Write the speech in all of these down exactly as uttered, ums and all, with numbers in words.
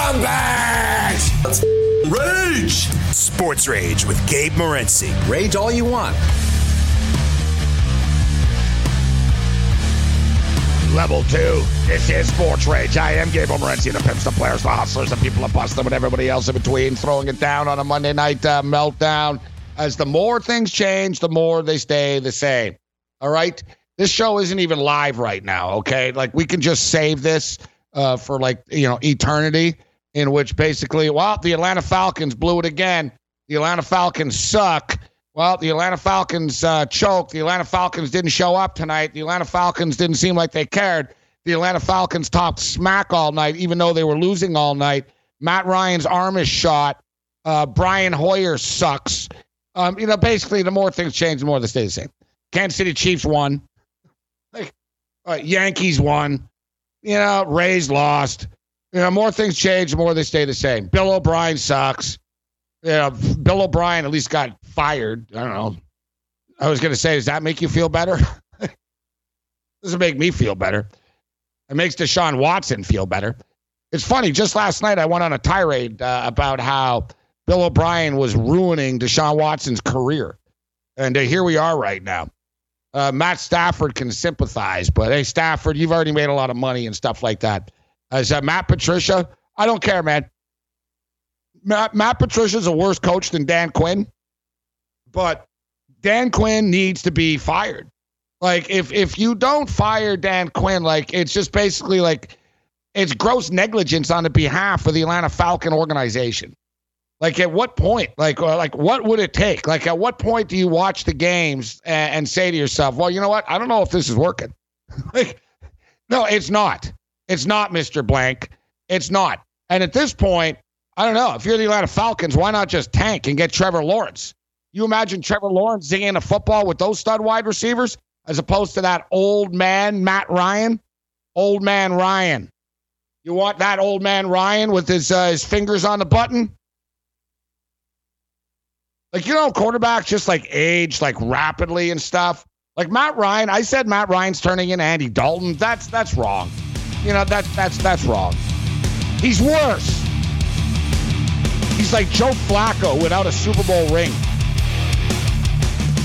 scumbags! Let's rage! Sports Rage with Gabe Morency. Rage all you want. Level two. This is Sports Rage. I am Gabe Morency, the pimps, the players, the hustlers, the people that bust them, and everybody else in between, throwing it down on a Monday night uh, meltdown. As the more things change, the more they stay the same. All right? This show isn't even live right now, okay? Like, we can just save this uh, for, like, you know, eternity, in which basically, well, the Atlanta Falcons blew it again. The Atlanta Falcons suck. Well, the Atlanta Falcons uh, choked. The Atlanta Falcons didn't show up tonight. The Atlanta Falcons didn't seem like they cared. The Atlanta Falcons talked smack all night, even though they were losing all night. Matt Ryan's arm is shot. Uh, Brian Hoyer sucks. Um, you know, basically, the more things change, the more they stay the same. Kansas City Chiefs won. Like, uh, Yankees won. You know, Rays lost. You know, more things change, the more they stay the same. Bill O'Brien sucks. You know, Bill O'Brien at least got fired. I don't know. I was going to say, does that make you feel better? Doesn't make me feel better. It makes Deshaun Watson feel better. It's funny. Just last night, I went on a tirade uh, about how Bill O'Brien was ruining Deshaun Watson's career. And uh, here we are right now. Uh, Matt Stafford can sympathize, but hey, Stafford, you've already made a lot of money and stuff like that. As uh, Matt Patricia, I don't care, man. Matt, Matt Patricia's a worse coach than Dan Quinn, but Dan Quinn needs to be fired. Like, if if you don't fire Dan Quinn, like, it's just basically like it's gross negligence on the behalf of the Atlanta Falcon organization. Like, at what point? Like, like what would it take? Like, at what point do you watch the games and, and say to yourself, well, you know what? I don't know if this is working. Like, no, it's not. It's not, Mister Blank. It's not. And at this point, I don't know. If you're the Atlanta Falcons, why not just tank and get Trevor Lawrence? You imagine Trevor Lawrence zinging a football with those stud wide receivers as opposed to that old man, Matt Ryan? Old man Ryan. You want that old man Ryan with his uh, his fingers on the button? Like, you know, quarterbacks just, like, age, like, rapidly and stuff. Like, Matt Ryan, I said Matt Ryan's turning into Andy Dalton. That's that's wrong. You know, that, that's that's wrong. He's worse. He's like Joe Flacco without a Super Bowl ring.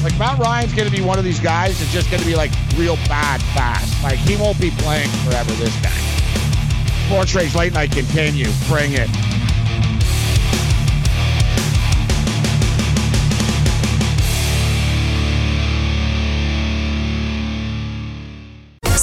Like, Matt Ryan's going to be one of these guys that's just going to be, like, real bad fast. Like, he won't be playing forever, this guy. Sports Rage Late Night continue. Bring it.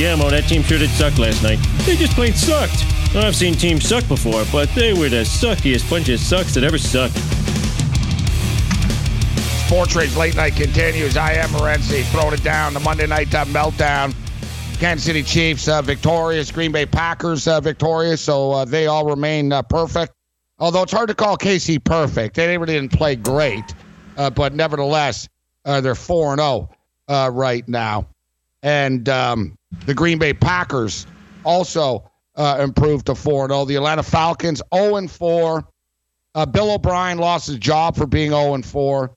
Yeah, Mo, that team sure did suck last night. They just plain sucked. I've seen teams suck before, but they were the suckiest bunch of sucks that ever sucked. Sports Rage Late Night continues. I am Morency. Throwing it down. The Monday night uh, meltdown. Kansas City Chiefs uh, victorious. Green Bay Packers uh, victorious. So uh, they all remain uh, perfect. Although it's hard to call K C perfect. They really didn't play great. Uh, but nevertheless, uh, they're four and oh uh, right now. And um, the Green Bay Packers also... Uh, improved to four and oh. The Atlanta Falcons, oh and four. Uh, Bill O'Brien lost his job for being oh and four.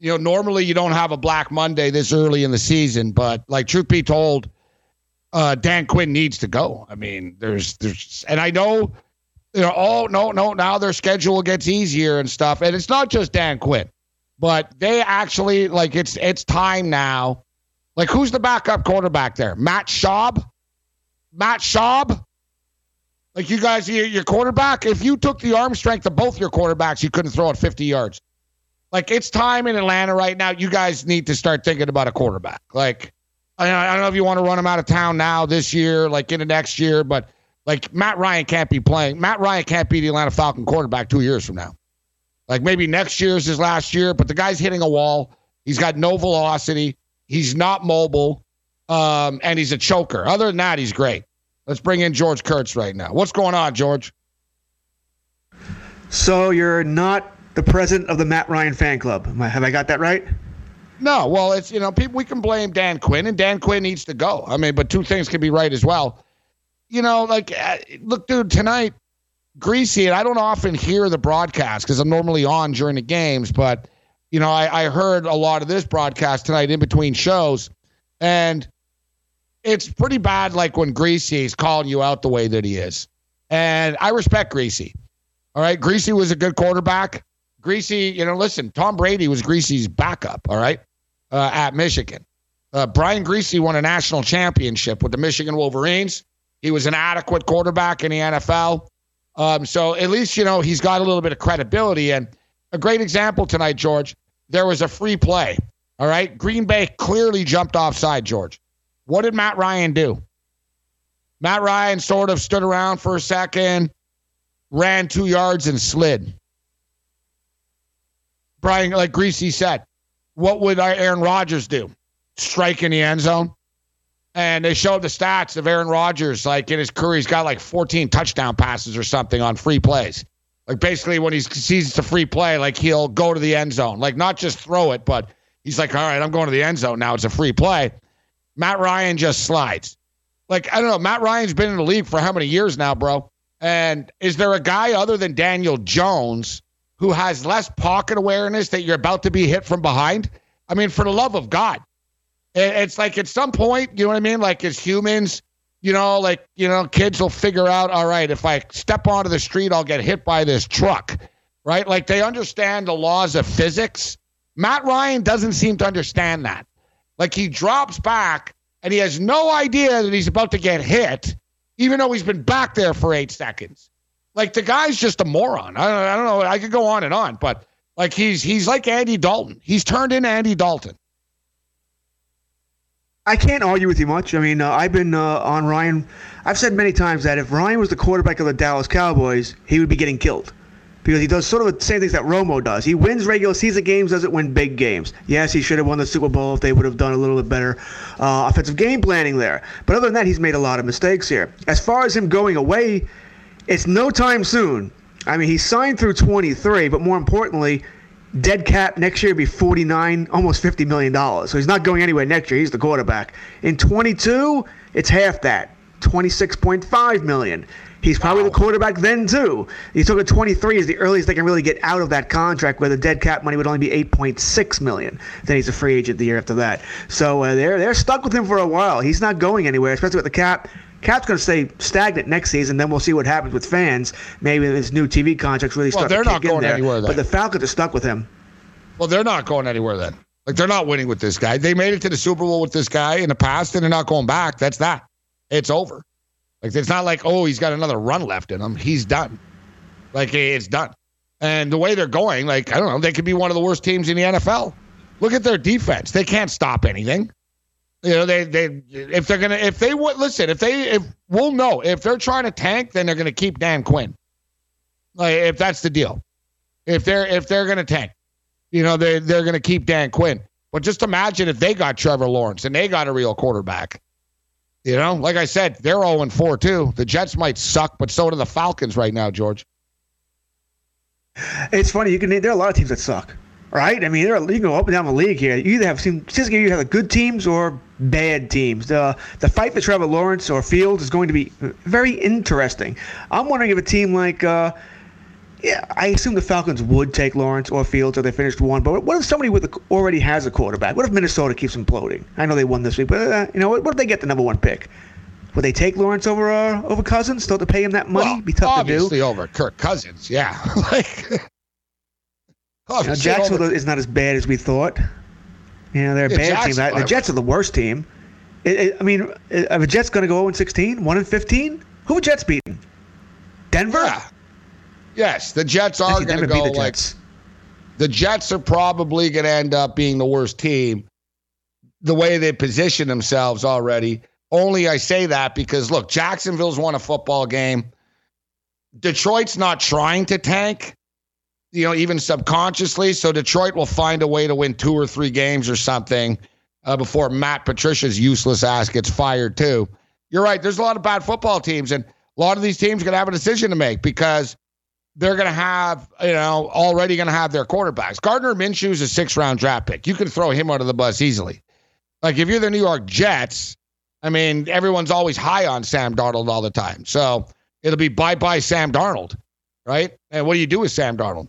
You know, normally you don't have a Black Monday this early in the season, but, like, truth be told, uh, Dan Quinn needs to go. I mean, there's, there's, and I know, you know, oh, no, no, now their schedule gets easier and stuff. And it's not just Dan Quinn, but they actually, like, it's, it's time now. Like, who's the backup quarterback there? Matt Schaub? Matt Schaub? Like, you guys, your quarterback, if you took the arm strength of both your quarterbacks, you couldn't throw it fifty yards. Like, it's time in Atlanta right now. You guys need to start thinking about a quarterback. Like, I don't know if you want to run him out of town now this year, like into next year, but, like, Matt Ryan can't be playing. Matt Ryan can't be the Atlanta Falcon quarterback two years from now. Like, maybe next year's his last year, but the guy's hitting a wall. He's got no velocity. He's not mobile, um, and he's a choker. Other than that, he's great. Let's bring in George Kurtz right now. What's going on, George? So you're not the president of the Matt Ryan fan club. Have I got that right? No. Well, it's, you know, people, we can blame Dan Quinn, and Dan Quinn needs to go. I mean, but two things can be right as well. You know, like, look, dude, tonight, Griese, and I don't often hear the broadcast because I'm normally on during the games, but, you know, I, I heard a lot of this broadcast tonight in between shows, and it's pretty bad, like, when Griese is calling you out the way that he is. And I respect Griese. All right, Griese was a good quarterback. Griese, you know, listen, Tom Brady was Griese's backup, all right, uh, at Michigan. Uh, Brian Griese won a national championship with the Michigan Wolverines. He was an adequate quarterback in the N F L. Um, so at least, you know, he's got a little bit of credibility. And a great example tonight, George, there was a free play, all right? Green Bay clearly jumped offside, George. What did Matt Ryan do? Matt Ryan sort of stood around for a second, ran two yards and slid. Brian, like Griese said, what would Aaron Rodgers do? Strike in the end zone? And they showed the stats of Aaron Rodgers, like in his career, he's got like fourteen touchdown passes or something on free plays. Like basically when he sees it's a free play, like he'll go to the end zone. Like not just throw it, but he's like, all right, I'm going to the end zone now. It's a free play. Matt Ryan just slides. Like, I don't know, Matt Ryan's been in the league for how many years now, bro? And is there a guy other than Daniel Jones who has less pocket awareness that you're about to be hit from behind? I mean, for the love of God. It's like at some point, you know what I mean? Like as humans, you know, like, you know, kids will figure out, all right, if I step onto the street, I'll get hit by this truck, right? Like they understand the laws of physics. Matt Ryan doesn't seem to understand that. Like he drops back and he has no idea that he's about to get hit, even though he's been back there for eight seconds. Like the guy's just a moron. I don't, I don't know. I could go on and on, but like he's he's like Andy Dalton. He's turned into Andy Dalton. I can't argue with you much. I mean, uh, I've been uh, on Ryan. I've said many times that if Ryan was the quarterback of the Dallas Cowboys, he would be getting killed because he does sort of the same things that Romo does. He wins regular season games, doesn't win big games. Yes, he should have won the Super Bowl if they would have done a little bit better uh, offensive game planning there. But other than that, he's made a lot of mistakes here. As far as him going away, it's no time soon. I mean, he signed through twenty-three, but more importantly, dead cap next year would be forty-nine, almost fifty million dollars. So he's not going anywhere next year. He's the quarterback. In twenty-two, it's half that, twenty-six point five million dollars. He's probably wow. the quarterback then, too. He's talking twenty-three is the earliest they can really get out of that contract where the dead cap money would only be eight point six million dollars. Then he's a free agent the year after that. So uh, they're, they're stuck with him for a while. He's not going anywhere, especially with the cap. Cap's going to stay stagnant next season. Then we'll see what happens with fans. Maybe this new T V contracts really well, start they're to not kick going in there. Anywhere, but the Falcons are stuck with him. Well, they're not going anywhere then. Like, they're not winning with this guy. They made it to the Super Bowl with this guy in the past, and they're not going back. That's that. It's over. Like, it's not like, oh, he's got another run left in him. He's done. Like, it's done. And the way they're going, like, I don't know, they could be one of the worst teams in the N F L. Look at their defense. They can't stop anything. You know, they, they, if they're going to, if they would, listen, if they, if we'll know, if they're trying to tank, then they're going to keep Dan Quinn. Like, if that's the deal, if they're, if they're going to tank, you know, they, they're going to keep Dan Quinn. But just imagine if they got Trevor Lawrence and they got a real quarterback, you know, like I said, they're oh and four too. The Jets might suck, but so do the Falcons right now, George. It's funny. You can, there are a lot of teams that suck. Right? I mean, there are, you can go up and down the league here. You either have some, you have good teams or bad teams. The the fight for Trevor Lawrence or Fields is going to be very interesting. I'm wondering if a team like, uh, yeah, I assume the Falcons would take Lawrence or Fields if they finished one. But what if somebody with a, already has a quarterback? What if Minnesota keeps imploding? I know they won this week, but uh, you know, what, what if they get the number one pick? Would they take Lawrence over uh, over Cousins? Still have to pay him that money? Well, be tough obviously to do. Over Kirk Cousins, yeah. like. Oh, you know, Jacksonville over. Is not as bad as we thought. You know, they're a yeah, bad team. The Jets are the worst team. It, it, I mean, are the Jets going to go oh and sixteen, one and fifteen? Who are Jets beating? Denver? Yeah. Yes, the Jets are going to go the like Jets. The Jets are probably going to end up being the worst team the way they position themselves already. Only I say that because, look, Jacksonville's won a football game. Detroit's not trying to tank. You know, even subconsciously. So Detroit will find a way to win two or three games or something uh, before Matt Patricia's useless ass gets fired too. You're right. There's a lot of bad football teams, and a lot of these teams are going to have a decision to make because they're going to have, you know, already going to have their quarterbacks. Gardner Minshew is a six-round draft pick. You can throw him under the bus easily. Like, if you're the New York Jets, I mean, everyone's always high on Sam Darnold all the time. So it'll be bye-bye Sam Darnold, right? And what do you do with Sam Darnold?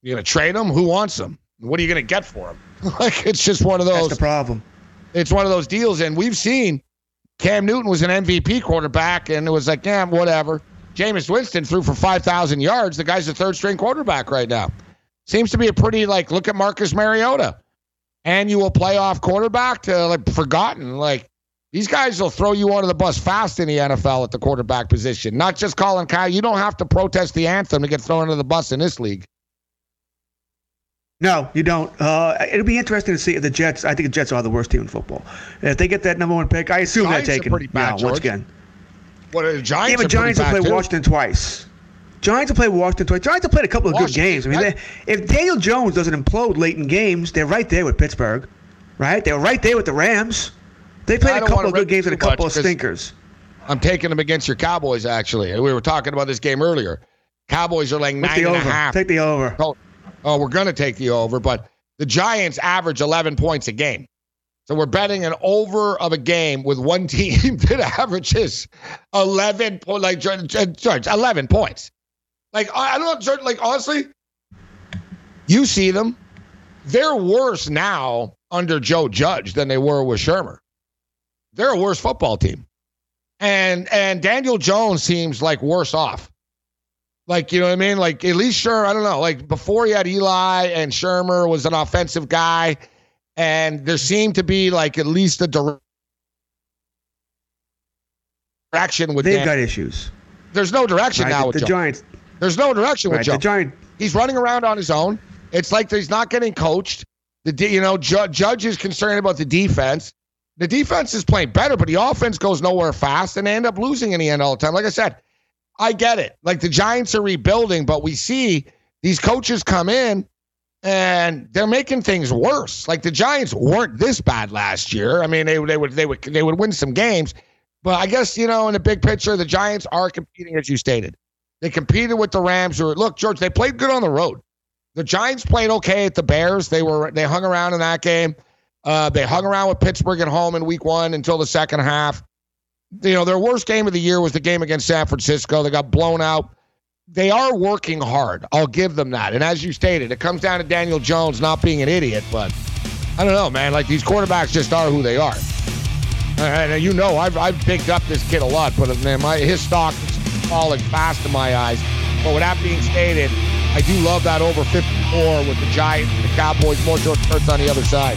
You're going to trade him? Who wants him? What are you going to get for him? Like, it's just one of those. That's the problem. It's one of those deals. And we've seen Cam Newton was an M V P quarterback, and it was like, yeah, whatever. Jameis Winston threw for five thousand yards. The guy's the third-string quarterback right now. Seems to be a pretty, like, look at Marcus Mariota. Annual playoff quarterback to, like, forgotten. Like, these guys will throw you under the bus fast in the N F L at the quarterback position. Not just Colin Kyle. You don't have to protest the anthem to get thrown under the bus in this league. No, you don't. Uh, it'll be interesting to see if the Jets. I think the Jets are the worst team in football. If they get that number one pick, I assume Giants they're taking it now, George. Once again. What are the Giants? Yeah, but Giants will play too. Washington twice. Giants will play Washington twice. Giants have played a couple of Washington, good games. I mean, right? they, if Daniel Jones doesn't implode late in games, they're right there with Pittsburgh, right? They're right there with the Rams. They played a couple of good games and a couple of stinkers. I'm taking them against your Cowboys, actually. We were talking about this game earlier. Cowboys are like nine and a half. Take the over. Oh, oh we're going to take the over, but the Giants average eleven points a game. So we're betting an over of a game with one team that averages eleven points. Like George, eleven points. Like I don't know, like honestly, you see them; they're worse now under Joe Judge than they were with Shermer. They're a worse football team, and and Daniel Jones seems like worse off. Like, you know what I mean? Like, at least Shermer, I don't know. Like, before he had Eli, and Shermer was an offensive guy. And there seemed to be, like, at least a direction with They've Dan. got issues. There's no direction right, now the, with the Joe. Giants. There's no direction right, with Joe. The Giant. He's running around on his own. It's like he's not getting coached. The You know, Ju- Judge is concerned about the defense. The defense is playing better, but the offense goes nowhere fast, and they end up losing in the end all the time. Like I said, I get it. Like, the Giants are rebuilding, but we see these coaches come in, and they're making things worse. Like, the Giants weren't this bad last year. I mean, they they would they would they would win some games, but I guess, you know, in the big picture, the Giants are competing, as you stated. They competed with the Rams. Who, look, George, they played good on the road. The Giants played okay at the Bears. They were they hung around in that game. Uh, they hung around with Pittsburgh at home in Week One until the second half. You know, their worst game of the year was the game against San Francisco. They got blown out. They are working hard. I'll give them that. And as you stated, it comes down to Daniel Jones not being an idiot. But I don't know, man. Like, these quarterbacks just are who they are. And you know, I've I've picked up this kid a lot, but man, my his stock is falling fast in my eyes. But with that being stated, I do love that over fifty-four with the Giants and the Cowboys. More George Kurtz on the other side.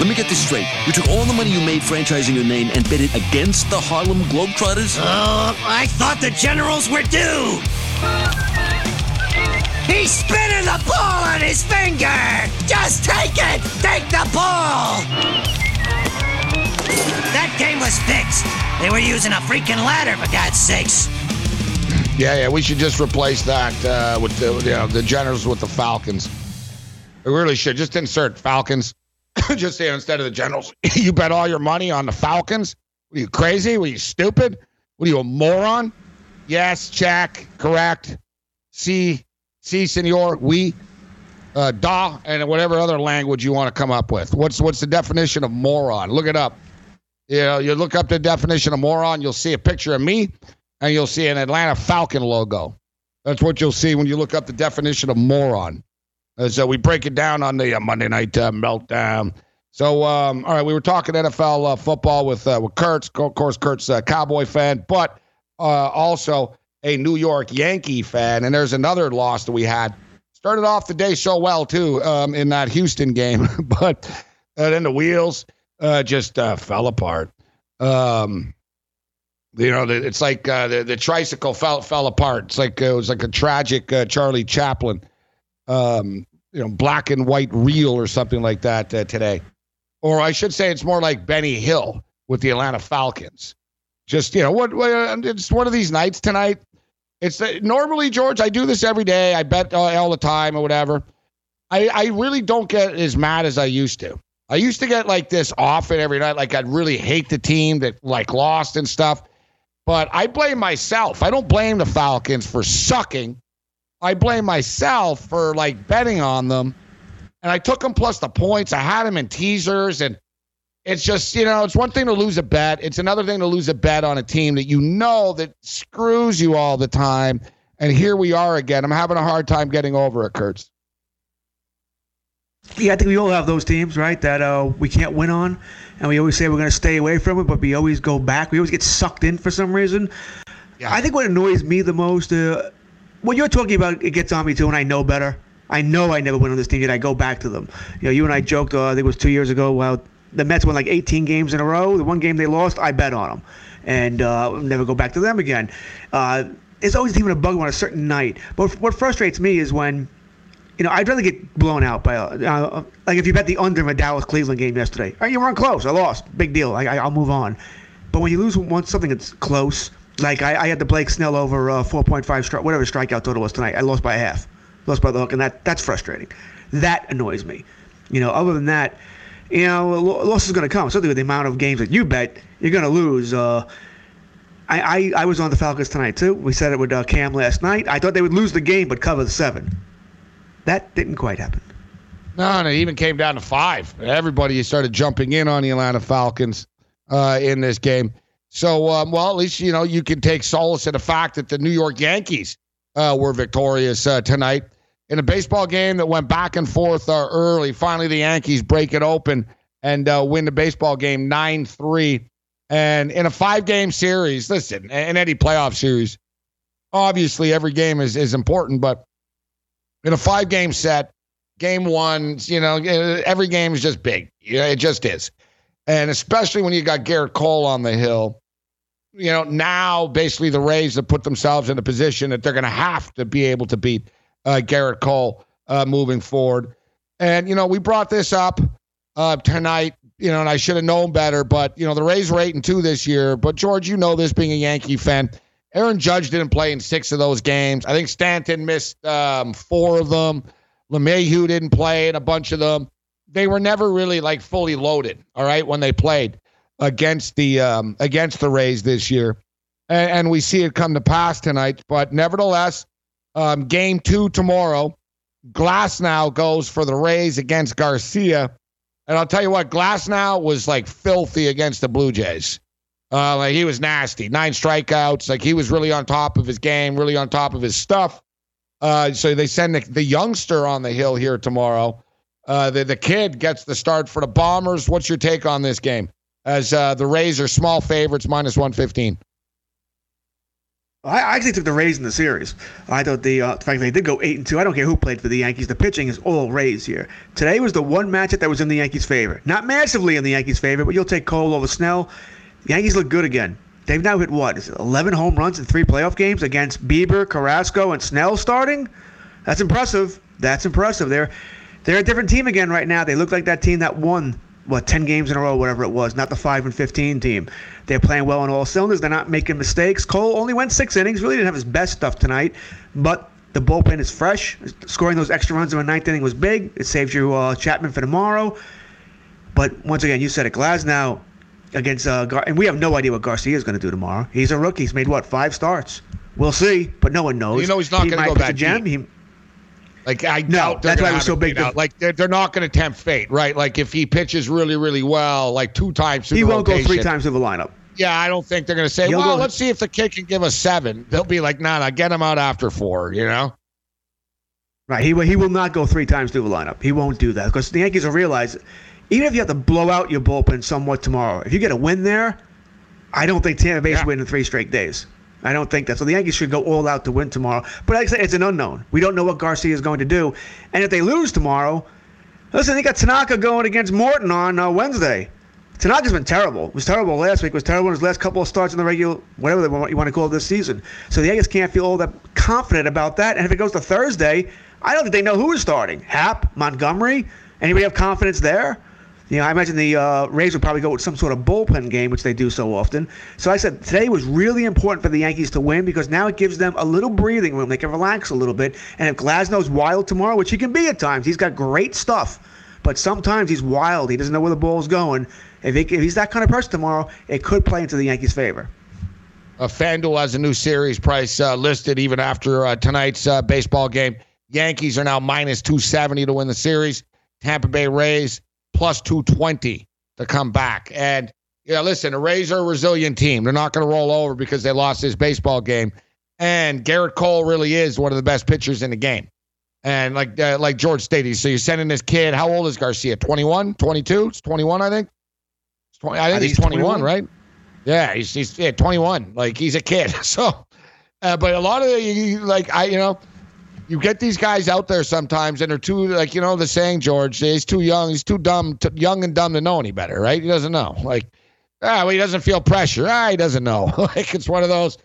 Let me get this straight. You took all the money you made franchising your name and bet it against the Harlem Globetrotters? Uh, I thought the Generals were due. He's spinning the ball on his finger. Just take it. Take the ball. That game was fixed. They were using a freaking ladder, for God's sakes. Yeah, yeah, we should just replace that uh, with the, you know, the Generals with the Falcons. We really should. Just insert Falcons. Just say, instead of the Generals, you bet all your money on the Falcons? What are you, crazy? What are you, stupid? What are you, a moron? Yes, check, correct. Si, si, senor, oui, uh, da, and whatever other language you want to come up with. What's what's the definition of moron? Look it up. You know, you look up the definition of moron, you'll see a picture of me, and you'll see an Atlanta Falcon logo. That's what you'll see when you look up the definition of moron. Uh, so we break it down on the uh, Monday night uh, meltdown. So, um, all right, we were talking N F L uh, football with uh, with Kurtz. Of course, Kurtz a uh, Cowboy fan, but uh, also a New York Yankee fan. And there's another loss that we had. Started off the day so well, too, um, in that Houston game. But uh, then the wheels uh, just uh, fell apart. Um, You know, it's like uh, the, the tricycle fell fell apart. It's like uh, it was like a tragic uh, Charlie Chaplin, um, you know, black and white reel or something like that uh, today. Or I should say, it's more like Benny Hill with the Atlanta Falcons. Just, you know, what, what it's one of these nights tonight. It's uh, normally, George, I do this every day. I bet all, all the time or whatever. I, I really don't get as mad as I used to. I used to get like this often every night. Like I'd really hate the team that like lost and stuff. But I blame myself. I don't blame the Falcons for sucking. I blame myself for like betting on them. And I took them plus the points. I had them in teasers. And it's just, you know, it's one thing to lose a bet. It's another thing to lose a bet on a team that you know that screws you all the time. And here we are again. I'm having a hard time getting over it, Kurtz. Yeah, I think we all have those teams, right, that uh, we can't win on. And we always say we're going to stay away from it, but we always go back. We always get sucked in for some reason. Yeah. I think what annoys me the most, uh, what you're talking about, it gets on me too, and I know better. I know I never went on this team, yet I go back to them. You know, you and I joked, uh, I think it was two years ago, well, the Mets won like eighteen games in a row. The one game they lost, I bet on them. And uh, I'll never go back to them again. Uh, it's always even a bug on a certain night. But what frustrates me is when, you know, I'd rather get blown out by, uh, like if you bet the under in a Dallas-Cleveland game yesterday. All right, you weren't close. I lost. Big deal. I, I, I'll move on. But when you lose once something that's close, like I, I had the Blake Snell over uh, four point five, stri- whatever strikeout total was tonight. I lost by a half. Lost by the hook, and that, that's frustrating. That annoys me. You know, other than that, you know, loss is going to come. Certainly with the amount of games that you bet, you're going to lose. Uh, I, I I was on the Falcons tonight, too. We said it with uh, Cam last night. I thought they would lose the game but cover the seven. That didn't quite happen. No, and it even came down to five. Everybody started jumping in on the Atlanta Falcons uh, in this game. So, um, well, at least, you know, you can take solace in the fact that the New York Yankees uh, were victorious uh, tonight. In a baseball game that went back and forth uh, early, finally the Yankees break it open and uh, win the baseball game nine three. And in a five-game series, listen, in any playoff series, obviously every game is, is important, but in a five-game set, game one, you know, every game is just big. You know, it just is. And especially when you got Garrett Cole on the hill, you know, now basically the Rays have put themselves in a position that they're going to have to be able to beat Uh, Garrett Cole uh, moving forward. And, you know, we brought this up uh, tonight, you know, and I should have known better, but, you know, the Rays were eight and two this year. But, George, you know this being a Yankee fan. Aaron Judge didn't play in six of those games. I think Stanton missed um, four of them. LeMahieu didn't play in a bunch of them. They were never really, like, fully loaded, all right, when they played against the um, against the Rays this year. And, and we see it come to pass tonight. But, nevertheless, Um, game two tomorrow, Glasnow goes for the Rays against Garcia. And I'll tell you what, Glasnow was like filthy against the Blue Jays. Uh, like he was nasty. Nine strikeouts. Like he was really on top of his game, really on top of his stuff. Uh, so they send the, the youngster on the hill here tomorrow. Uh, the, the kid gets the start for the Bombers. What's your take on this game? As uh, the Rays are small favorites, minus one fifteen. I actually took the Rays in the series. I thought the, uh, the fact they did go eight and two. I don't care who played for the Yankees. The pitching is all Rays here. Today was the one matchup that was in the Yankees' favor. Not massively in the Yankees' favor, but you'll take Cole over Snell. The Yankees look good again. They've now hit what? Is it eleven home runs in three playoff games against Bieber, Carrasco, and Snell starting? That's impressive. That's impressive. They're they're a different team again right now. They look like that team that won what ten games in a row, whatever it was, not the five and fifteen team. They're playing well on all cylinders. They're not making mistakes. Cole only went six innings, really didn't have his best stuff tonight, but the bullpen is fresh. Scoring those extra runs in the ninth inning was big. It saves you uh, Chapman for tomorrow. But once again, you said it, Glasnow against uh, Gar- and we have no idea what Garcia is going to do tomorrow. He's a rookie. He's made, what, five starts? We'll see, but no one knows. You know he's not he going to go back to Like I doubt no, that's why it was so big. Dif- like they're, they're not going to tempt fate, right? Like if he pitches really, really well, like two times, he won't rotation, go three times in the lineup. Yeah, I don't think they're going to say, He'll "Well, go- let's see if the kid can give us seven." They'll be like, "Nah, nah, get him out after four, you know. Right? He he will not go three times through the lineup. He won't do that because the Yankees will realize, even if you have to blow out your bullpen somewhat tomorrow, if you get a win there, I don't think Tampa Bay's yeah. winning three straight days. I don't think that. So the Yankees should go all out to win tomorrow. But like I said, it's an unknown. We don't know what Garcia is going to do. And if they lose tomorrow, listen, they got Tanaka going against Morton on uh, Wednesday. Tanaka's been terrible. It was terrible last week. It was terrible in his last couple of starts in the regular, whatever they want, you want to call it this season. So the Yankees can't feel all that confident about that. And if it goes to Thursday, I don't think they know who is starting. Happ, Montgomery, anybody have confidence there? You know, I imagine the uh, Rays would probably go with some sort of bullpen game, which they do so often. So I said today was really important for the Yankees to win because now it gives them a little breathing room. They can relax a little bit. And if Glasnow's wild tomorrow, which he can be at times, he's got great stuff. But sometimes he's wild. He doesn't know where the ball's going. If, he, if he's that kind of person tomorrow, it could play into the Yankees' favor. Uh, FanDuel has a new series price uh, listed even after uh, tonight's uh, baseball game. Yankees are now minus two seventy to win the series. Tampa Bay Rays plus two twenty to come back. And, yeah, listen, the Rays are a resilient team. They're not going to roll over because they lost this baseball game. And Garrett Cole really is one of the best pitchers in the game. And like uh, like George stated, so you're sending this kid, how old is Garcia? twenty-one, twenty-two? It's twenty-one, I think. It's twenty, I think I he's, he's twenty-one, twenty-one, right? Yeah, he's he's yeah, twenty-one. Like, he's a kid. So, uh, but a lot of the, you, like, I, you know, you get these guys out there sometimes and they're too, like, you know, the saying, George, he's too young, he's too dumb, too young and dumb to know any better, right? He doesn't know. Like, ah, well, he doesn't feel pressure. Ah, he doesn't know. Like, it's one of those,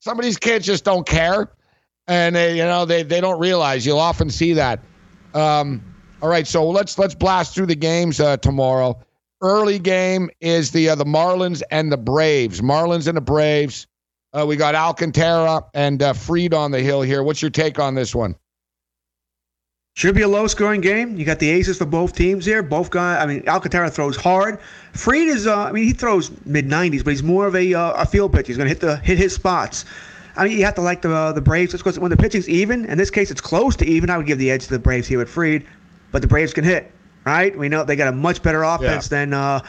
some of these kids just don't care. And they, you know, they, they don't realize. You'll often see that. Um, all right, so let's let's blast through the games uh, tomorrow. Early game is the uh, the Marlins and the Braves. Marlins and the Braves. Uh, we got Alcantara and uh, Fried on the hill here. What's your take on this one? Should be a low-scoring game. You got the aces for both teams here. Both guys. I mean, Alcantara throws hard. Fried is. Uh, I mean, he throws mid nineties, but he's more of a uh, a field pitcher. He's going to hit the hit his spots. I mean, you have to like the uh, the Braves just because when the pitching's even, in this case it's close to even, I would give the edge to the Braves here with Fried, but the Braves can hit, right? We know they got a much better offense yeah. than uh,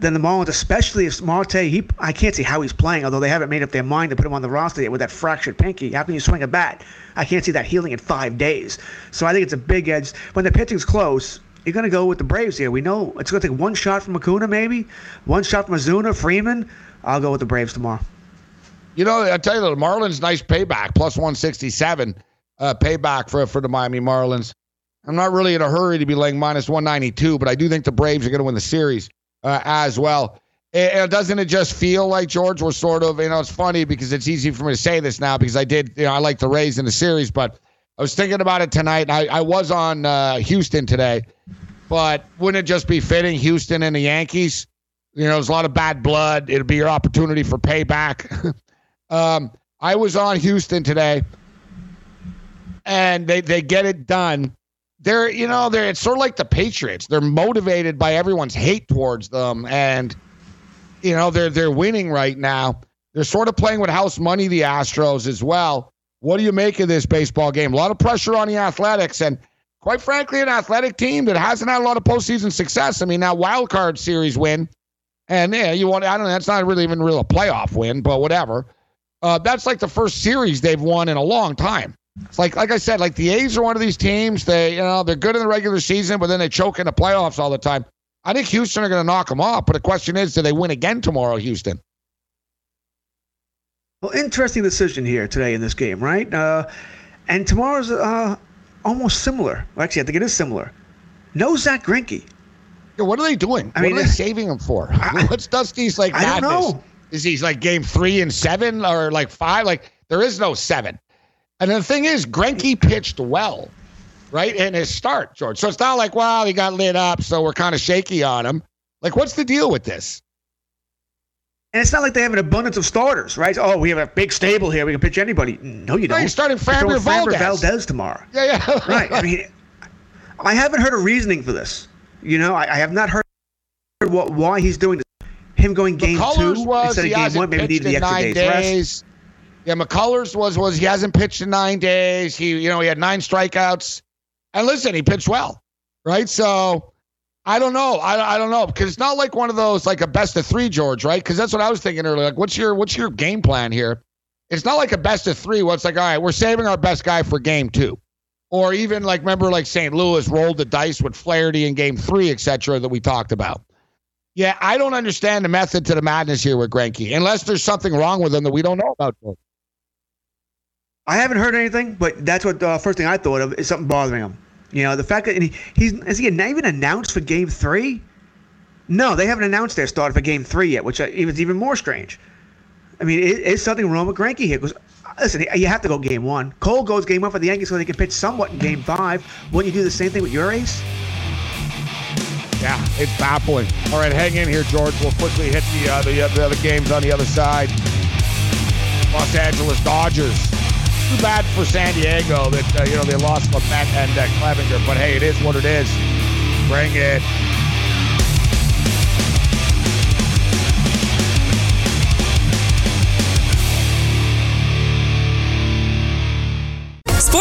than the Marlins, especially if Marte, he, I can't see how he's playing, although they haven't made up their mind to put him on the roster yet with that fractured pinky. How can you swing a bat? I can't see that healing in five days. So I think it's a big edge. When the pitching's close, you're going to go with the Braves here. We know it's going to take one shot from Acuna maybe, one shot from Ozuna, Freeman. I'll go with the Braves tomorrow. You know, I tell you, the Marlins, nice payback, plus one sixty-seven uh, payback for for the Miami Marlins. I'm not really in a hurry to be laying minus one ninety-two, but I do think the Braves are going to win the series uh, as well. It, it, doesn't it just feel like, George, we're sort of, you know, it's funny because it's easy for me to say this now because I did, you know, I like the Rays in the series, but I was thinking about it tonight. I, I was on uh, Houston today, but wouldn't it just be fitting Houston and the Yankees? You know, there's a lot of bad blood. It'll be your opportunity for payback. Um, I was on Houston today, and they, they get it done. They're, you know, they're, it's sort of like the Patriots. They're motivated by everyone's hate towards them, and, you know, they're they're winning right now. They're sort of playing with house money, the Astros, as well. What do you make of this baseball game? A lot of pressure on the Athletics, and quite frankly, an Athletic team that hasn't had a lot of postseason success. I mean, that wild card series win, and yeah, you want, I don't know, that's not really even real a playoff win, but whatever. Uh, that's like the first series they've won in a long time. It's like, like I said, like the A's are one of these teams. They, you know, they're good in the regular season, but then they choke in the playoffs all the time. I think Houston are going to knock them off. But the question is, do they win again tomorrow, Houston? Well, interesting decision here today in this game, right? Uh, and tomorrow's uh, almost similar. Well, actually, I think it is similar. No Zach Greinke. Yeah, what are they doing? I what mean, are they saving him for? I, What's Dusty's like madness? I don't know. Is he's like game three and seven or like five? Like there is no seven. And the thing is, Greinke pitched well, right? In his start, George. So it's not like, wow, he got lit up, so we're kind of shaky on him. Like, what's the deal with this? And it's not like they have an abundance of starters, right? Oh, we have a big stable here. We can pitch anybody. No, you don't. Right, you're starting Framber Valdez. Valdez tomorrow. Yeah, yeah. Right. I mean, I haven't heard a reasoning for this. You know, I, I have not heard what why he's doing this. Him going game McCullers two was, instead of game one, maybe needed the extra days, days. Rest. Yeah, McCullers was was he hasn't pitched in nine days. He you know he had nine strikeouts, and listen, he pitched well, right? So I don't know, I I don't know because it's not like one of those like a best of three, George, right? Because that's what I was thinking earlier. Like, what's your what's your game plan here? It's not like a best of three. Where it's like all right, we're saving our best guy for game two, or even like remember like Saint Louis rolled the dice with Flaherty in game three, et cetera. That we talked about. Yeah, I don't understand the method to the madness here with Greinke, unless there's something wrong with him that we don't know about. I haven't heard anything, but that's what the uh, first thing I thought of is something bothering him. You know, the fact that and he, he's, is he not even announced for game three? No, they haven't announced their starter for Game Three yet, which is even more strange. I mean, is something wrong with Greinke here? Because listen, you have to go Game One. Cole goes Game One for the Yankees, so they can pitch somewhat in Game Five. Won't you do the same thing with your ace? Yeah, it's baffling. All right, hang in here, George. We'll quickly hit the uh, the, uh, the other games on the other side. Los Angeles Dodgers. Too bad for San Diego that uh, you know they lost Matt and uh, Clevinger, but hey, it is what it is. Bring it.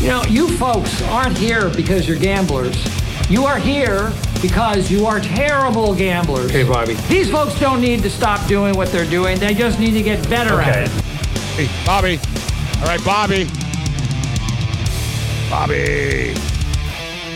You know, you folks aren't here because you're gamblers. You are here because you are terrible gamblers. Hey, Bobby. These folks don't need to stop doing what they're doing. They just need to get better okay. at it. Hey, Bobby. All right, Bobby. Bobby.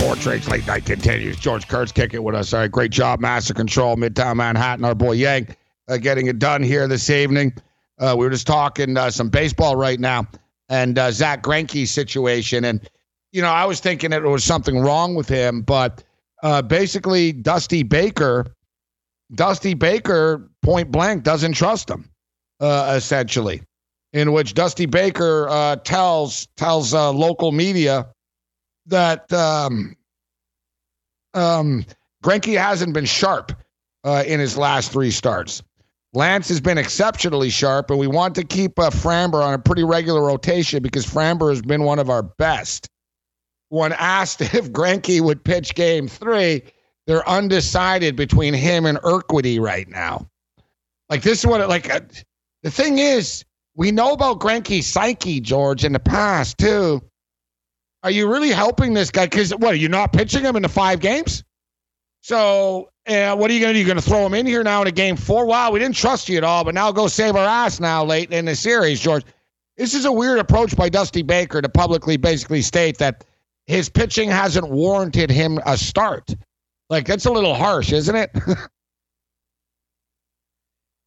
More Trades Late Night continues. George Kurtz kicking with us. All right, great job, Master Control, Midtown Manhattan. Our boy Yang uh, getting it done here this evening. Uh, we were just talking uh, some baseball right now. And uh, Zach Greinke's situation. And, you know, I was thinking that there was something wrong with him, but uh, basically Dusty Baker, Dusty Baker point blank doesn't trust him, uh, essentially, in which Dusty Baker uh, tells tells uh, local media that um, um, Greinke hasn't been sharp uh, in his last three starts. Lance has been exceptionally sharp, and we want to keep uh, Framber on a pretty regular rotation because Framber has been one of our best. When asked if Greinke would pitch Game Three, they're undecided between him and Urquidy right now. Like this is what it, like uh, the thing is, we know about Greinke's psyche, George, in the past too. Are you really helping this guy? Because what are you not pitching him in the five games? So. Yeah, what are you going to do? You're going to throw him in here now in a Game Four? Wow, we didn't trust you at all, but now go save our ass now late in the series, George. This is a weird approach by Dusty Baker to publicly basically state that his pitching hasn't warranted him a start. Like, that's a little harsh, isn't it?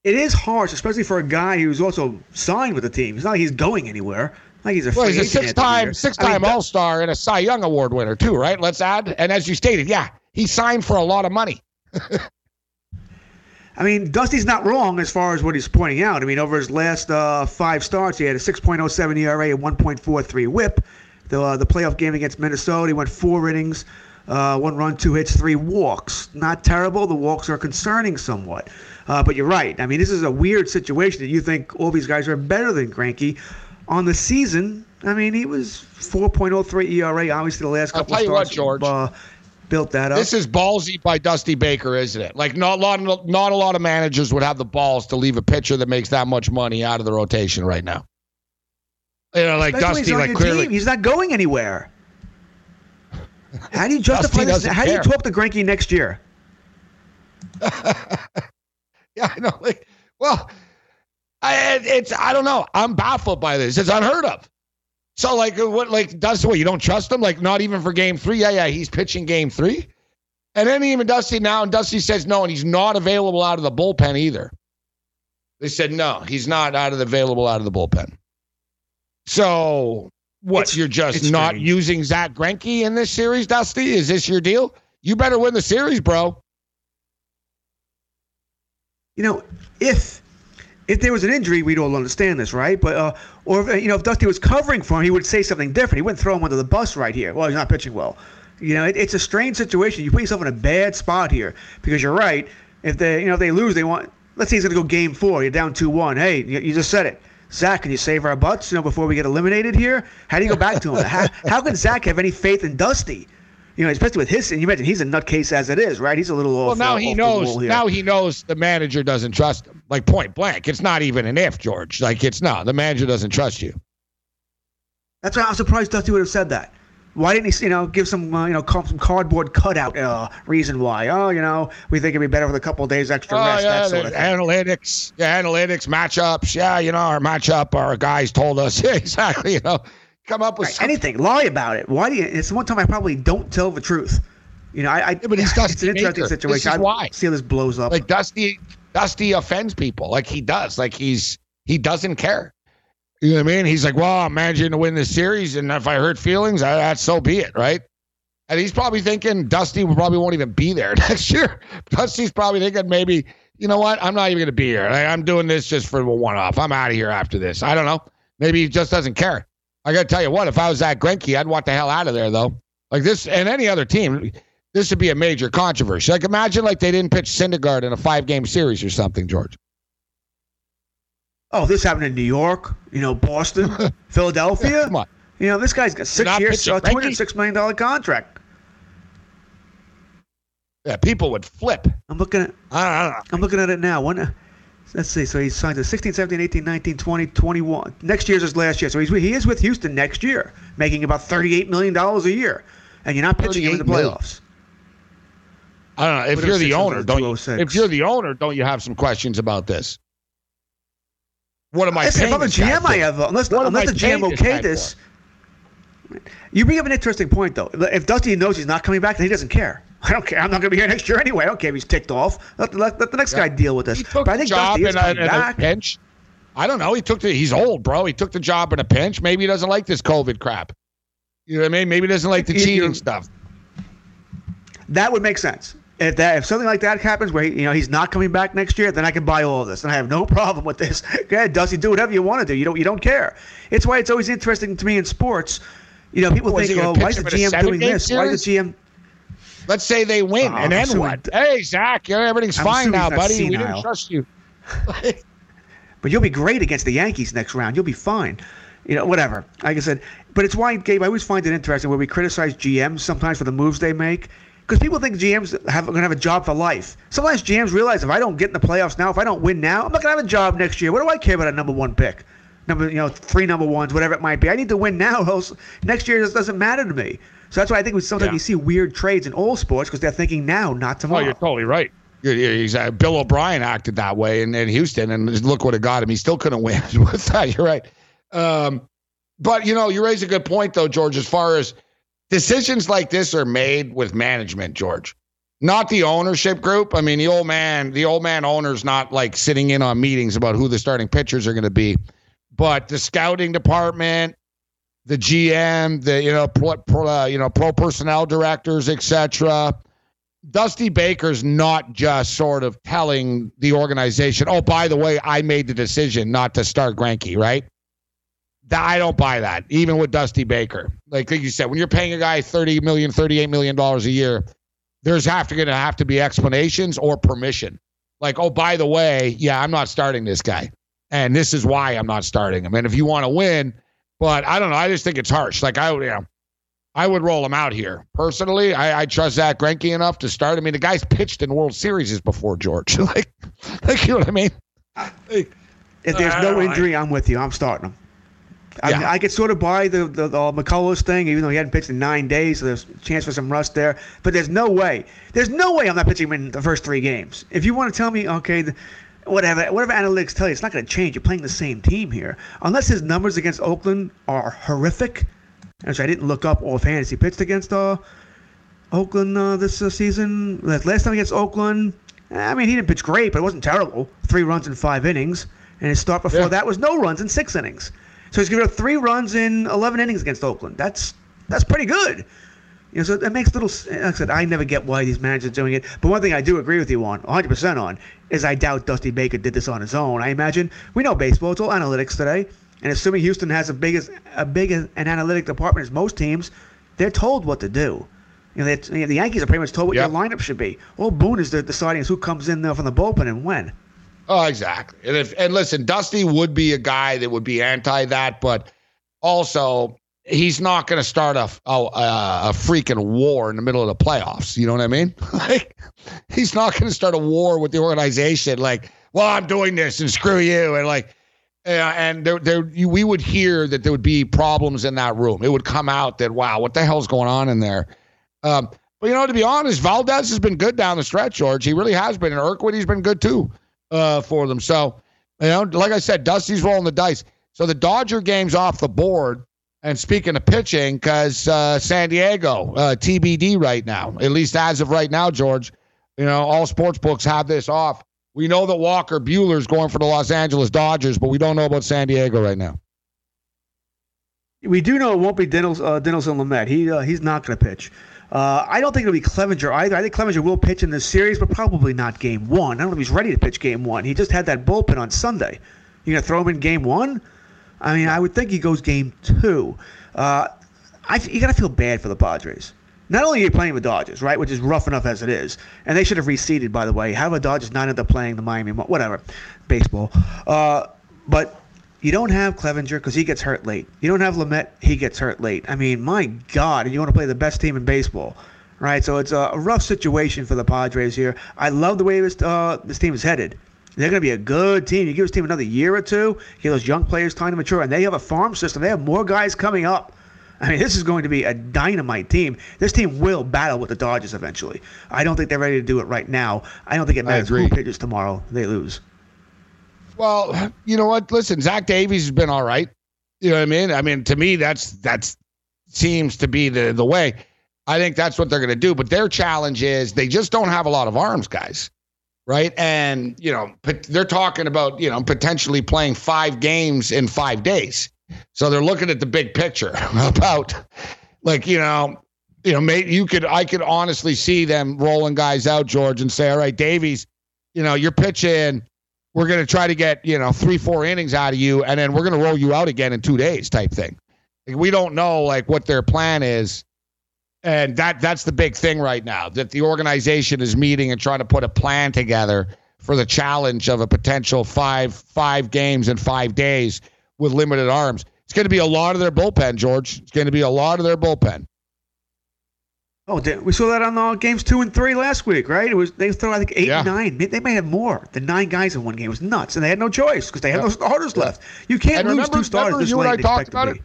It is harsh, especially for a guy who's also signed with the team. It's not like he's going anywhere. Like he's a well, he's a six-time, six-time I mean, All-Star and a Cy Young Award winner too, right? Let's add. And as you stated, yeah, he signed for a lot of money. I mean, Dusty's not wrong as far as what he's pointing out. I mean, over his last uh, five starts, he had a six point oh seven E R A and one point four three whip. The uh, the playoff game against Minnesota, he went four innings, uh, one run, two hits, three walks. Not terrible. The walks are concerning somewhat. Uh, but you're right. I mean, this is a weird situation that you think all these guys are better than Greinke. On the season, I mean, he was four point oh three E R A, obviously the last couple of starts. I'll tell you what, George. Uh, built that up. This is ballsy by Dusty Baker, isn't it? Like not a lot of, not a lot of managers would have the balls to leave a pitcher that makes that much money out of the rotation right now. You know, like especially Dusty, like clearly team. He's not going anywhere. How do you justify this? How care. do you talk to Greinke next year? yeah, I know. Like, well, I, it's I don't know. I'm baffled by this. It's unheard of. So, like, what, like, Dusty, what, you don't trust him? Like, not even for Game Three? Yeah, yeah, he's pitching Game Three? And then even Dusty now, and Dusty says no, and he's not available out of the bullpen either. They said no, he's not out of the available out of the bullpen. So, what, it's, you're just not strange. using Zach Greinke in this series, Dusty? Is this your deal? You better win the series, bro. You know, if... If there was an injury, we'd all understand this, right? But uh, or if, you know, if Dusty was covering for him, he would say something different. He wouldn't throw him under the bus right here. Well, he's not pitching well. You know, it, it's a strange situation. You put yourself in a bad spot here because you're right. If they, you know, if they lose, they want. Let's say he's going to go Game Four. You're down two one. Hey, you, you just said it, Zach. Can you save our butts? You know, before we get eliminated here. How do you go back to him? how, how can Zach have any faith in Dusty? You know, especially with his, and you mentioned he's a nutcase as it is, right? He's a little well. Off, now he knows. Now he knows the manager doesn't trust him. Like point blank, it's not even an if, George. Like it's not. The manager doesn't trust you. That's why I'm surprised Dusty would have said that. Why didn't he, you know, give some, uh, you know, some cardboard cutout uh, reason why? Oh, you know, we think it'd be better with a couple of days extra oh, rest. Yeah, that sort of thing. Analytics, yeah, analytics, matchups, yeah, you know, our matchup, our guys told us yeah, exactly, you know, come up with right, anything, lie about it. Why do you? It's one time I probably don't tell the truth. You know, I. I yeah, but he's Dusty It's an interesting Baker. situation. This is why. I see how this blows up. Like Dusty, Dusty offends people, like he does, like he's he doesn't care. You know what I mean? He's like, well, I'm managing to win this series, and if I hurt feelings, I, that so be it, right? And he's probably thinking Dusty probably won't even be there next year. Dusty's probably thinking maybe, you know what? I'm not even going to be here. I, I'm doing this just for a one-off. I'm out of here after this. I don't know. Maybe he just doesn't care. I got to tell you what, if I was Zach Greinke, I'd want the hell out of there, though. Like this, and any other team, this would be a major controversy. Like imagine like they didn't pitch Syndergaard in a five-game series or something, George. Oh, this happened in New York, you know, Boston, Philadelphia. Yeah, you know, this guy's got six years, uh, two hundred six million dollars contract. Yeah, people would flip. I'm looking at I don't know. I'm looking at it now. When, let's see. So he signed to sixteen, seventeen, eighteen, nineteen, twenty, twenty-one. Next year's his last year. So he's, he is with Houston next year, making about thirty-eight million dollars a year. And you're not pitching him in the playoffs. Million. I don't know. If you're the owner, don't you, if you're the owner, don't you have some questions about this? What am I Listen, paying? If I'm a G M, I have, unless, unless the G M okayed this. You bring up an interesting point, though. If Dusty knows he's not coming back, then he doesn't care. I don't care. I'm not going to be here next year anyway. I don't care if he's ticked off. Let, let, let the next yeah. guy deal with this. He took but I think the job Dusty is in, a, in a pinch. I don't know. He took the. He's old, bro. He took the job in a pinch. Maybe he doesn't like this COVID crap. You know what I mean? Maybe he doesn't like the he, cheating he, stuff. That would make sense. If that, if something like that happens where he, you know, he's not coming back next year, then I can buy all of this, and I have no problem with this. Yeah, Dusty, do whatever you want to do. You don't, you don't care. It's why it's always interesting to me in sports. You know, people oh, think, oh, why is the G M doing this? Series? Why is the G M? Let's say they win, oh, and then what? Hey, Zach, everything's I'm fine now, buddy. Senile. We didn't trust you. But you'll be great against the Yankees next round. You'll be fine. You know, whatever. Like I said, but it's why, Gabe, I always find it interesting when we criticize G Ms sometimes for the moves they make. Because people think G Ms have, are going to have a job for life. Sometimes G Ms realize if I don't get in the playoffs now, if I don't win now, I'm not going to have a job next year. What do I care about a number one pick? Number, you know, three number ones, whatever it might be. I need to win now, else next year just doesn't matter to me. So that's why I think we sometimes yeah. you see weird trades in all sports because they're thinking now, not tomorrow. Oh, you're totally right. You're, you're exactly. Bill O'Brien acted that way in, in Houston, and look what it got him. He still couldn't win with that. You're right. Um, but, you know, you raise a good point, though, George, as far as decisions like this are made with management, George, not the ownership group. I mean, the old man, the old man owner's not like sitting in on meetings about who the starting pitchers are going to be, but the scouting department, the G M, the, you know, pro, pro, uh, you know, pro personnel directors, et cetera. Dusty Baker's not just sort of telling the organization, oh, by the way, I made the decision not to start Greinke, right? I don't buy that, even with Dusty Baker. Like, like you said, when you're paying a guy thirty million dollars, thirty-eight million dollars a year, there's have to going to have to be explanations or permission. Like, oh, by the way, yeah, I'm not starting this guy. And this is why I'm not starting him. And if you want to win, but I don't know, I just think it's harsh. Like, I would, you know, I would roll him out here. Personally, I, I trust Zach Greinke enough to start. I mean, the guy's pitched in World Series before, George. like, like, you know what I mean? Like, if there's no injury, I'm with you. I'm starting him. Yeah. I, mean, I could sort of buy the, the, the McCullers thing, even though he hadn't pitched in nine days, so there's a chance for some rust there. But there's no way. There's no way I'm not pitching him in the first three games. If you want to tell me, okay, the, whatever whatever analytics tell you, it's not going to change. You're playing the same team here. Unless his numbers against Oakland are horrific, which I didn't look up offhand as he pitched against uh, Oakland uh, this uh, season. Last time against Oakland, I mean, he didn't pitch great, but it wasn't terrible. Three runs in five innings. And his start before yeah. that was no runs in six innings. So he's given up three runs in eleven innings against Oakland. That's that's pretty good. You know, so it makes little – like I said, I never get why these managers are doing it. But one thing I do agree with you on, one hundred percent on, is I doubt Dusty Baker did this on his own. I imagine we know baseball. It's all analytics today. And assuming Houston has a big, a big an analytic department as most teams, they're told what to do. You know, you know the Yankees are pretty much told what yep. your lineup should be. All Boone is deciding is who comes in there from the bullpen and when. Oh, exactly. And if and listen, Dusty would be a guy that would be anti that, but also he's not going to start a, a a freaking war in the middle of the playoffs. You know what I mean? Like he's not going to start a war with the organization. Like, well, I'm doing this and screw you, and like Uh, and there, there, you, we would hear that there would be problems in that room. It would come out that, wow, what the hell's going on in there? Um, but, you know, to be honest, Valdez has been good down the stretch, George. He really has been. And Urquhart, he's been good, too, uh, for them. So, you know, like I said, Dusty's rolling the dice. So the Dodger game's off the board. And speaking of pitching, because uh, San Diego, uh, T B D right now, at least as of right now, George, you know, all sports books have this off. We know that Walker Buehler's going for the Los Angeles Dodgers, but we don't know about San Diego right now. We do know it won't be Denelson uh, Lamet. He uh, he's not going to pitch. Uh, I don't think it'll be Clevinger either. I think Clevinger will pitch in this series, but probably not game one. I don't know if he's ready to pitch game one. He just had that bullpen on Sunday. You're going to throw him in game one? I mean, I would think he goes game two. Uh, I, you got to feel bad for the Padres. Not only are you playing the Dodgers, right, which is rough enough as it is, and they should have reseeded, by the way. How the Dodgers not end up playing the Miami, whatever, baseball. Uh, but you don't have Clevinger because he gets hurt late. You don't have Lamet, he gets hurt late. I mean, my God, and you want to play the best team in baseball, right? So it's a rough situation for the Padres here. I love the way this, uh, this team is headed. They're going to be a good team. You give this team another year or two, give those young players time to mature, and they have a farm system. They have more guys coming up. I mean, this is going to be a dynamite team. This team will battle with the Dodgers eventually. I don't think they're ready to do it right now. I don't think it matters who pitches tomorrow. They lose. Well, you know what? Listen, Zach Davies has been all right. You know what I mean? I mean, to me, that's that's seems to be the, the way. I think that's what they're going to do. But their challenge is they just don't have a lot of arms, guys. Right? And, you know, they're talking about, you know, potentially playing five games in five days. So they're looking at the big picture about, like, you know, you know, mate, you could, I could honestly see them rolling guys out, George, and say, all right, Davies, you know, you're pitching. We're going to try to get, you know, three, four innings out of you, and then we're going to roll you out again in two days type thing. Like, we don't know, like, what their plan is. And that that's the big thing right now, that the organization is meeting and trying to put a plan together for the challenge of a potential five five games in five days with limited arms. It's going to be a lot of their bullpen, George. It's going to be a lot of their bullpen. Oh, we saw that on uh, games two and three last week, right? It was they threw, I think, eight yeah. and nine. They may have more than nine guys in one game. It was nuts, and they had no choice because they had yeah. no starters yeah. left. You can't and lose remember, two starters this late. And I about it?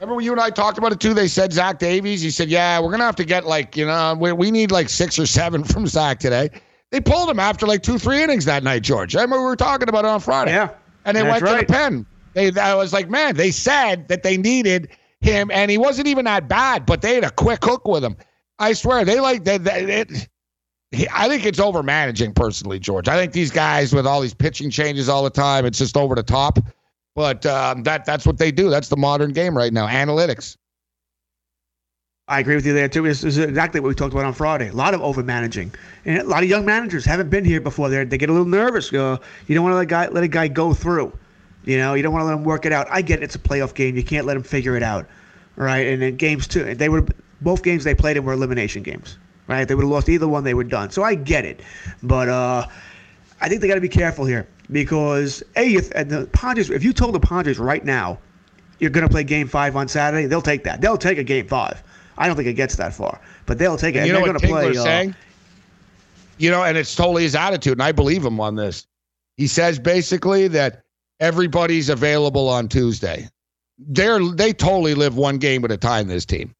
Remember when you and I talked about it, too? They said Zach Davies. He said, yeah, we're going to have to get, like, you know, we, we need, like, six or seven from Zach today. They pulled him after, like, two, three innings that night, George. I remember we were talking about it on Friday. Yeah, and they went right. to the pen. They, I was like, man, they said that they needed him, and he wasn't even that bad, but they had a quick hook with him. I swear, they like that. I think it's over managing personally, George. I think these guys with all these pitching changes all the time, it's just over the top. But um, that that's what they do. That's the modern game right now, analytics. I agree with you there, too. This is exactly what we talked about on Friday. A lot of over-managing. And a lot of young managers haven't been here before. They're, they get a little nervous. Uh, you don't want to let a guy, let a guy go through. You know, you don't want to let him work it out. I get it, it's a playoff game. You can't let him figure it out, right? And then games two, they were both games they played in were elimination games, right? If they would have lost either one, they were done. So I get it, but uh, I think they got to be careful here because a if, and the Padres. If you told the Padres right now you're going to play Game Five on Saturday, they'll take that. They'll take a Game Five. I don't think it gets that far, but they'll take it. And you and know they're what Tingler's play, saying? Uh, you know, and it's totally his attitude, and I believe him on this. He says basically that. Everybody's available on Tuesday. They're they totally live one game at a time, this team.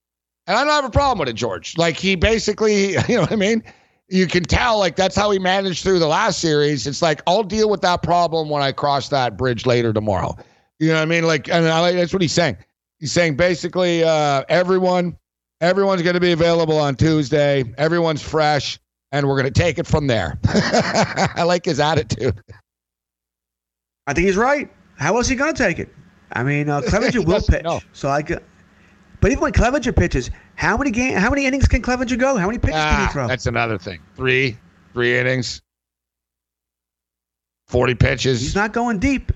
And I don't have a problem with it, George. Like, he basically, you know what I mean? You can tell, like, that's how he managed through the last series. It's like, I'll deal with that problem when I cross that bridge later tomorrow. You know what I mean? Like, and I, that's what he's saying. He's saying basically uh, everyone, everyone's going to be available on Tuesday. Everyone's fresh, and we're going to take it from there. I like his attitude. I think he's right. How else is he going to take it? I mean, uh, Clevinger will pitch. No. So I could, but even when Clevinger pitches, how many game, how many innings can Clevinger go? How many pitches ah, can he throw? That's another thing. Three, three innings, forty pitches. He's not going deep.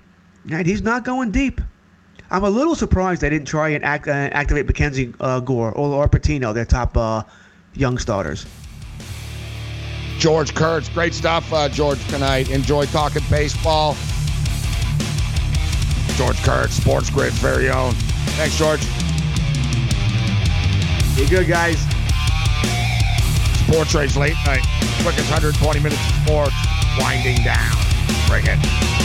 Right? He's not going deep. I'm a little surprised they didn't try and act, uh, activate Mackenzie uh, Gore or, or Patino, their top uh, young starters. George Kurtz, great stuff, uh, George, tonight. Enjoy talking baseball. George Kurtz, Sports Grid's very own. Thanks, George. Be good, guys. Sports Rage late night. Quickest one hundred twenty minutes of sports. Winding down. Bring it.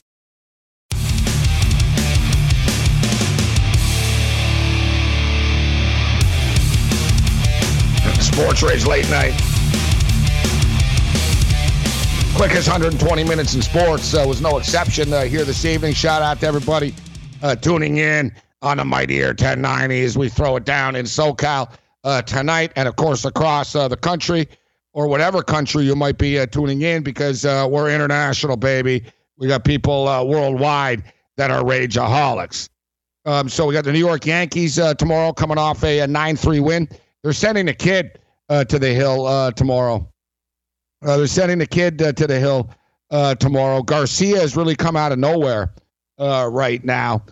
Sports Rage late night. Quickest one hundred twenty minutes in sports uh, was no exception uh, here this evening. Shout out to everybody uh, tuning in on the mightier ten ninety as we throw it down in SoCal uh, tonight and, of course, across uh, the country. Or whatever country you might be uh, tuning in, because uh, we're international, baby. We got people uh, worldwide that are rageaholics. Um, so we got the New York Yankees uh, tomorrow coming off a, a nine three win. They're sending a kid uh, to the hill uh, tomorrow. Uh, they're sending a kid uh, to the hill uh, tomorrow. Garcia has really come out of nowhere uh, right now.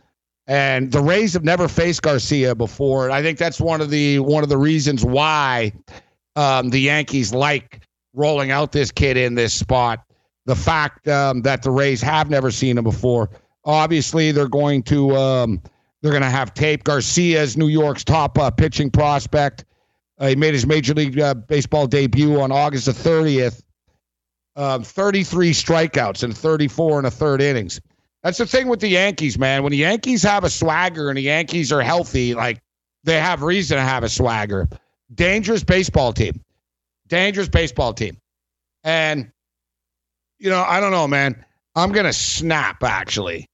And the Rays have never faced Garcia before. And I think that's one of the one of the reasons why Um, the Yankees like rolling out this kid in this spot. The fact um, that the Rays have never seen him before. Obviously, they're going to um, they're going to have tape. Garcia's New York's top uh, pitching prospect. Uh, he made his Major League uh, Baseball debut on August the thirtieth. Um, thirty-three strikeouts and thirty-four and a third innings. That's the thing with the Yankees, man. When the Yankees have a swagger and the Yankees are healthy, like they have reason to have a swagger. Dangerous baseball team. Dangerous baseball team. And, you know, I don't know, man. I'm going to snap, actually.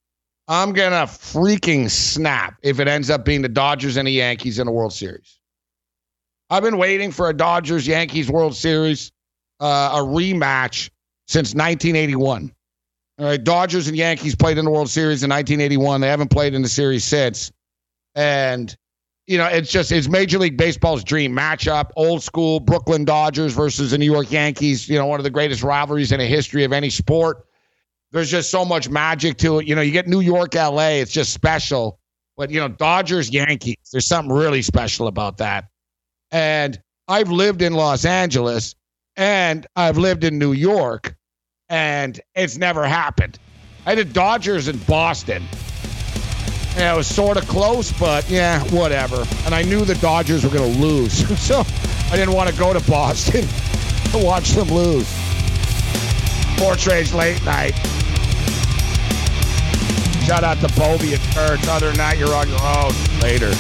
I'm going to freaking snap if it ends up being the Dodgers and the Yankees in a World Series. I've been waiting for a Dodgers-Yankees World Series, uh, a rematch, since nineteen eighty-one. All right, Dodgers and Yankees played in the World Series in nineteen eighty-one. They haven't played in the series since. And you know, it's just, it's Major League Baseball's dream matchup, old school Brooklyn Dodgers versus the New York Yankees, you know, one of the greatest rivalries in the history of any sport. There's just so much magic to it. You know, you get New York, L A, it's just special. But, you know, Dodgers, Yankees, there's something really special about that. And I've lived in Los Angeles and I've lived in New York and it's never happened. I had the Dodgers in Boston. Yeah, it was sort of close, but yeah, whatever. And I knew the Dodgers were going to lose, so I didn't want to go to Boston to watch them lose. Sports Rage late night. Shout out to Bobby and Kurtz. Other than that, you're on your own. Later.